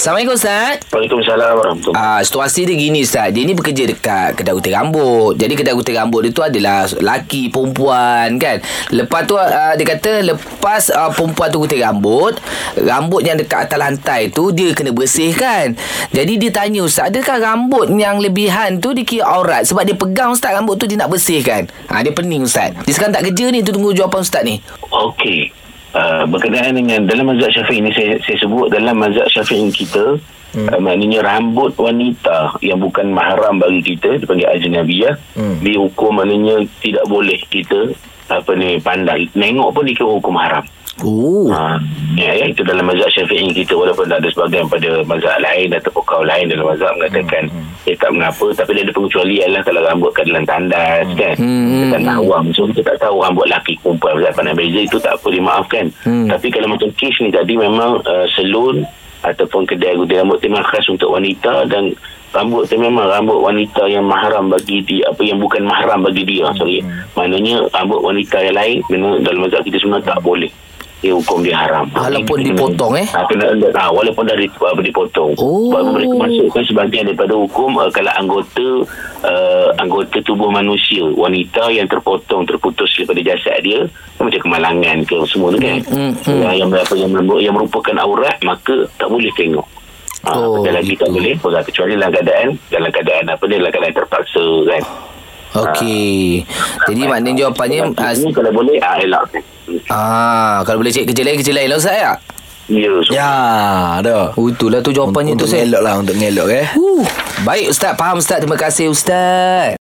Assalamualaikum Ustaz. Waalaikumsalam warahmatullahi. Situasi dia gini Ustaz, dia ni bekerja dekat kedai gunting rambut. Jadi kedai gunting rambut dia tu adalah laki, perempuan kan. Lepas tu dia kata lepas perempuan tu gunting rambut, rambut yang dekat atas lantai tu dia kena bersihkan. Jadi dia tanya Ustaz, adakah rambut yang lebihan tu dikira aurat? Sebab dia pegang Ustaz, rambut tu dia nak bersihkan. Dia pening Ustaz. Dia sekarang tak kerja ni, tu tunggu jawapan Ustaz ni. Okey. Berkenaan dengan dalam mazhab Syafi'i ni, saya sebut dalam mazhab Syafi'i kita maknanya rambut wanita yang bukan mahram bagi kita dipanggil ajnabiyah, dihukum maknanya tidak boleh kita pandai nengok pun dikira hukum haram. Itu dalam mazhab Syafi'i kita, walaupun ada sebahagian pada mazhab lain atau pokok lain dalam mazhab mengatakan tak mengapa, tapi dia ada pengecualian lah kalau rambut kat dalam tandas kan, kan awam, so kita tak tahu rambut laki perempuan pandai beza, itu tak apa, dimaafkan. Tapi kalau macam kes ni tadi memang salon ataupun kedai gunting rambut memang khas untuk wanita, dan rambut tu memang rambut wanita yang mahram bagi dia, apa yang bukan mahram bagi dia, maknanya rambut wanita yang lain dalam mazhab kita semua tak boleh, dia hukum dia haram walaupun dipotong walaupun dipotong. Sebab mereka masukkan sebahagian daripada hukum kalau anggota tubuh manusia wanita yang terputus daripada jasad dia, macam kemalangan ke semua tu kan, yang merupakan aurat, maka tak boleh tengok. Lagi tak boleh kecuali dalam keadaan terpaksa kan. Okey. Jadi maknanya jawapannya kalau boleh elak. Kalau boleh cek kerja lain lah Ustaz ya? Ya, dah. Itulah tu jawapannya untuk tu saya. Elok lah untuk ngelok. Baik Ustaz, faham Ustaz. Terima kasih Ustaz.